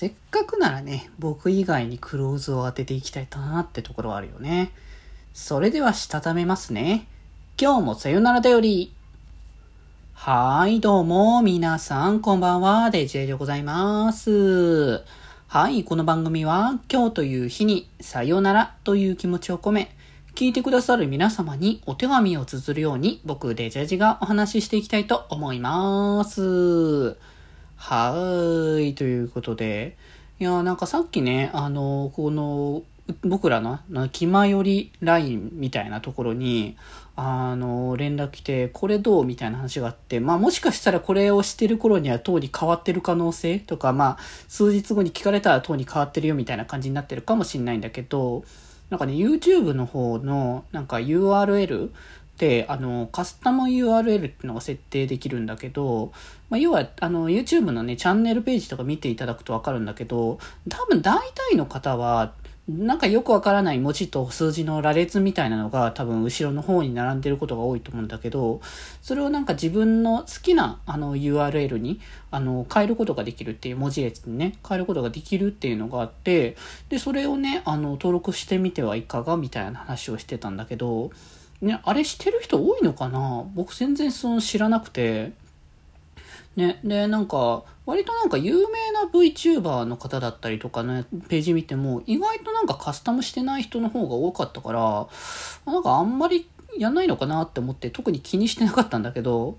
せっかくならね、僕以外にクローズを当てていきたいなってところはあるよね。それではしたためますね。今日もさよならだより。はい、どうも、皆さん、こんばんは、DJ でございます。はい、この番組は、今日という日に、さよならという気持ちを込め、聞いてくださる皆様にお手紙を綴るように、僕、DJ がお話ししていきたいと思います。はい、ということで、いや、なんかさっきね、この、僕らの気まより LINE みたいなところに連絡来て、これどうみたいな話があって、まあもしかしたらこれをしてる頃には当に変わってる可能性とか、まあ数日後に聞かれたら当に変わってるよみたいな感じになってるかもしれないんだけど、なんかね YouTube の方のなんか URLで、カスタム URL っていうのが設定できるんだけど、まあ、要はYouTube のねチャンネルページとか見ていただくと分かるんだけど、多分大体の方はなんかよくわからない文字と数字の羅列みたいなのが多分後ろの方に並んでることが多いと思うんだけど、それをなんか自分の好きなURL に変えることができるっていう、文字列にね変えることができるっていうのがあって、でそれをね登録してみてはいかがみたいな話をしてたんだけどね、あれしてる人多いのかな？僕全然その知らなくて。ね、で、なんか、割となんか有名な VTuber の方だったりとかね、ページ見ても、意外となんかカスタムしてない人の方が多かったから、なんかあんまりやんないのかなって思って、特に気にしてなかったんだけど、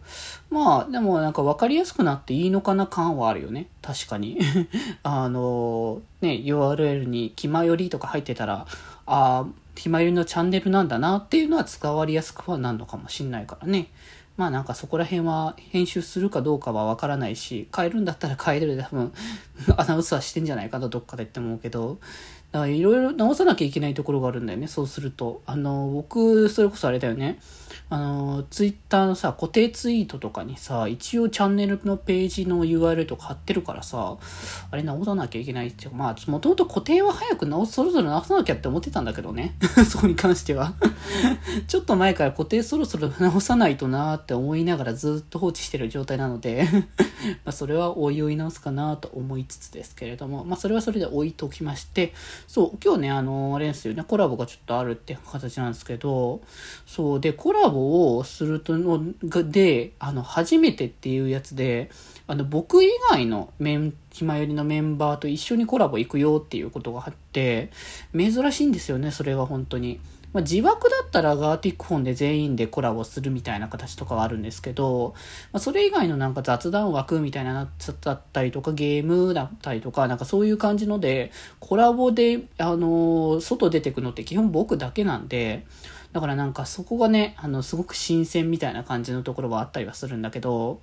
まあ、でもなんか分かりやすくなっていいのかな感はあるよね。確かに。ね、URL に気まよりとか入ってたら、あー、気まよりのチャンネルなんだなっていうのは伝わりやすくはなるのかもしれないからね。まあなんかそこら辺は編集するかどうかはわからないし、変えるんだったら変えるで多分アナウンスはしてんじゃないかな、どっかでって思うけど、だからいろいろ直さなきゃいけないところがあるんだよね。そうすると僕それこそあれだよね、ツイッターのさ固定ツイートとかにさ一応チャンネルのページの URL とか貼ってるからさ、あれ直さなきゃいけないっていうか、まあもともと固定は早くそれぞれ直さなきゃって思ってたんだけどねそこに関してはちょっと前から固定そろそろ直さないとなーって思いながらずっと放置してる状態なのでまあそれはおいおい直すかなと思いつつですけれども、まあそれはそれで置いときまして、そう今日ねあれですよね、コラボがちょっとあるって形なんですけど、そうでコラボをするとので初めてっていうやつで、僕以外の気まよりのメンバーと一緒にコラボ行くよっていうことがあって、珍しいんですよねそれが本当に。まあ、自枠だったらガーティックフォンで全員でコラボするみたいな形とかはあるんですけど、まあ、それ以外のなんか雑談枠みたいなだったりとかゲームだったりとかなんかそういう感じのでコラボで外出てくのって基本僕だけなんで、だからなんかそこがねすごく新鮮みたいな感じのところはあったりはするんだけど、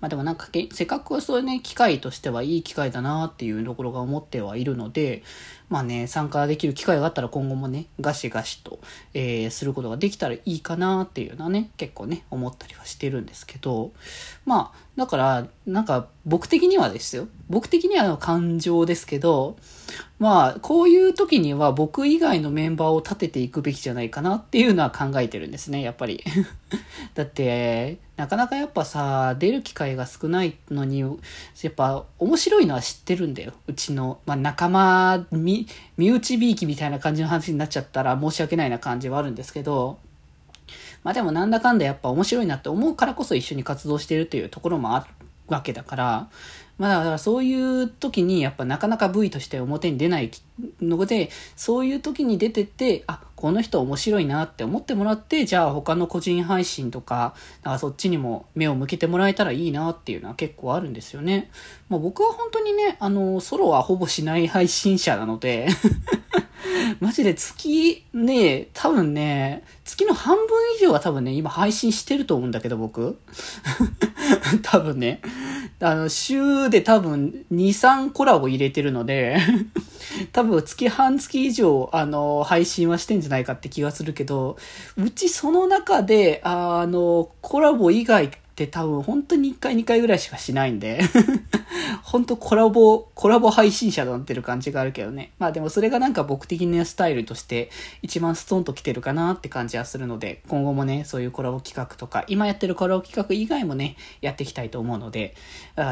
まあ、でもなんかせっかくそういうね機会としてはいい機会だなっていうところが思ってはいるので、まあね参加できる機会があったら今後もねガシガシと、することができたらいいかなっていうのはね結構ね思ったりはしてるんですけど、まあだからなんか僕的にはですよ、僕的には感情ですけど、まあこういう時には僕以外のメンバーを立てていくべきじゃないかなっていうのは考えてるんですねやっぱりだってなかなかやっぱさ出る機会が少ないのに、やっぱ面白いのは知ってるんだようちの、まあ、仲間身内びいきみたいな感じの話になっちゃったら申し訳ないな感じはあるんですけど、まあでもなんだかんだやっぱ面白いなって思うからこそ一緒に活動してるっていうところもあるわけだから、まあだからそういう時にやっぱなかなか V として表に出ないので、そういう時に出てって、あ、この人面白いなって思ってもらって、じゃあ他の個人配信とか、だからそっちにも目を向けてもらえたらいいなっていうのは結構あるんですよね。まあ僕は本当にね、ソロはほぼしない配信者なので、マジで月の半分以上は多分ね、今配信してると思うんだけど僕。多分ね。週で多分2、3コラボ入れてるので、多分月以上、配信はしてんじゃないかって気がするけど、うちその中で、コラボ以外って多分本当に1回2回ぐらいしかしないんで本当コラボ配信者になってる感じがあるけどね。まあでもそれがなんか僕的なスタイルとして一番ストンと来てるかなって感じはするので、今後もねそういうコラボ企画とか今やってるコラボ企画以外もねやっていきたいと思うので、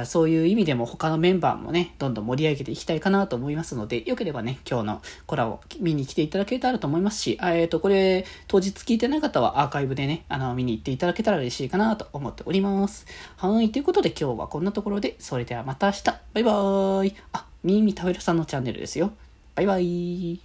そういう意味でも他のメンバーもねどんどん盛り上げていきたいかなと思いますので、よければね今日のコラボ見に来ていただけたらと思いますし、これ当日聞いてない方はアーカイブでね見に行っていただけたら嬉しいかなと思っております。はい、ということで今日はこんなところで、それではまた明日、バイバーイ。あ、ミーミタウエルさんのチャンネルですよ。バイバイ。